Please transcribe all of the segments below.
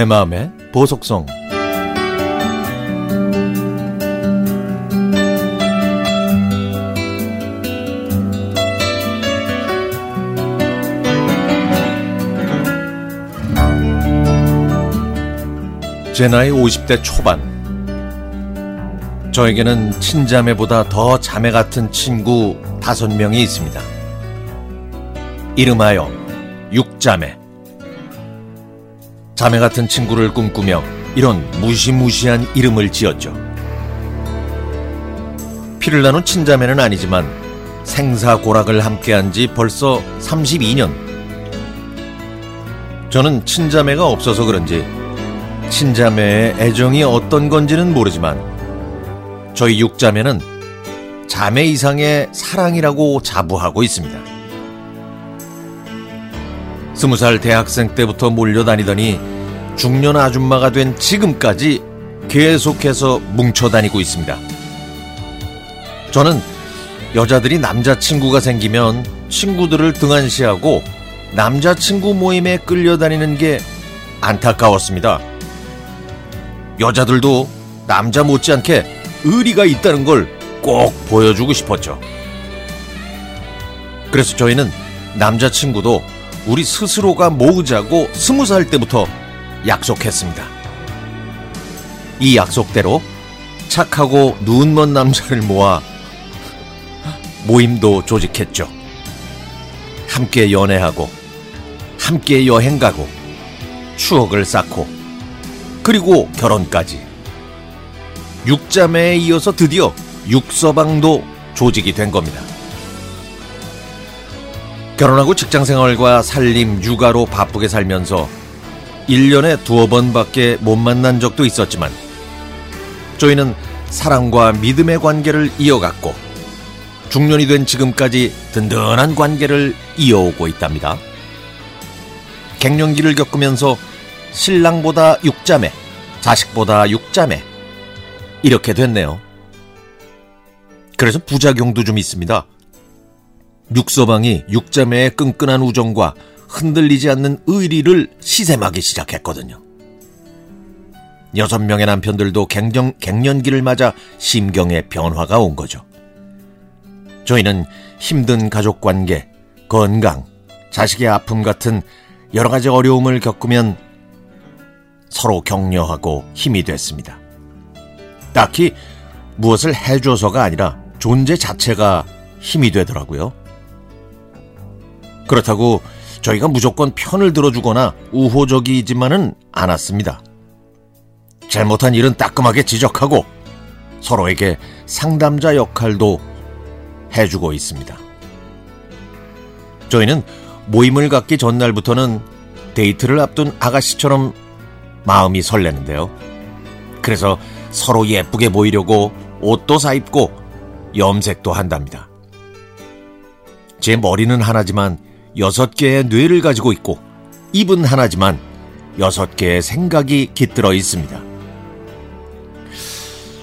내 마음의 보석성. 제 나이 50대 초반, 저에게는 친자매보다 더 자매 같은 친구 5명이 있습니다. 이름하여 6자매. 자매 같은 친구를 꿈꾸며 이런 무시무시한 이름을 지었죠. 피를 나눈 친자매는 아니지만 생사고락을 함께한 지 벌써 32년. 저는 친자매가 없어서 그런지 친자매의 애정이 어떤 건지는 모르지만 저희 6자매는 자매 이상의 사랑이라고 자부하고 있습니다. 20살 대학생 때부터 몰려다니더니 중년 아줌마가 된 지금까지 계속해서 뭉쳐다니고 있습니다. 저는 여자들이 남자친구가 생기면 친구들을 등한시하고 남자친구 모임에 끌려다니는 게 안타까웠습니다. 여자들도 남자 못지않게 의리가 있다는 걸 꼭 보여주고 싶었죠. 그래서 저희는 남자친구도 우리 스스로가 모으자고 20살 때부터 약속했습니다. 이 약속대로 착하고 눈먼 남자를 모아 모임도 조직했죠. 함께 연애하고, 함께 여행 가고, 추억을 쌓고, 그리고 결혼까지. 6자매에 이어서 드디어 6서방도 조직이 된 겁니다. 결혼하고 직장생활과 살림, 육아로 바쁘게 살면서 1년에 2번밖에 못 만난 적도 있었지만 저희는 사랑과 믿음의 관계를 이어갔고 중년이 된 지금까지 든든한 관계를 이어오고 있답니다. 갱년기를 겪으면서 신랑보다 6자매, 자식보다 6자매 이렇게 됐네요. 그래서 부작용도 좀 있습니다. 6서방이 6자매의 끈끈한 우정과 흔들리지 않는 의리를 시샘하기 시작했거든요. 6명의 남편들도 갱년기를 맞아 심경의 변화가 온 거죠. 저희는 힘든 가족관계, 건강, 자식의 아픔 같은 여러 가지 어려움을 겪으면 서로 격려하고 힘이 됐습니다. 딱히 무엇을 해줘서가 아니라 존재 자체가 힘이 되더라고요. 그렇다고 저희가 무조건 편을 들어주거나 우호적이지만은 않았습니다. 잘못한 일은 따끔하게 지적하고 서로에게 상담자 역할도 해주고 있습니다. 저희는 모임을 갖기 전날부터는 데이트를 앞둔 아가씨처럼 마음이 설레는데요. 그래서 서로 예쁘게 보이려고 옷도 사입고 염색도 한답니다. 제 머리는 하나지만 6개의 뇌를 가지고 있고 입은 하나지만 6개의 생각이 깃들어 있습니다.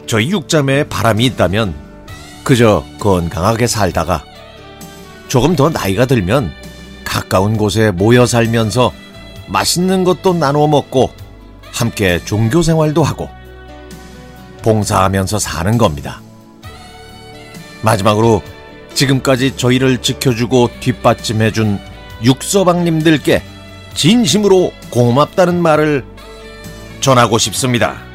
저희 6자매의 바람이 있다면 그저 건강하게 살다가 조금 더 나이가 들면 가까운 곳에 모여 살면서 맛있는 것도 나누어 먹고 함께 종교 생활도 하고 봉사하면서 사는 겁니다. 마지막으로 지금까지 저희를 지켜주고 뒷받침해준 6서방님들께 진심으로 고맙다는 말을 전하고 싶습니다.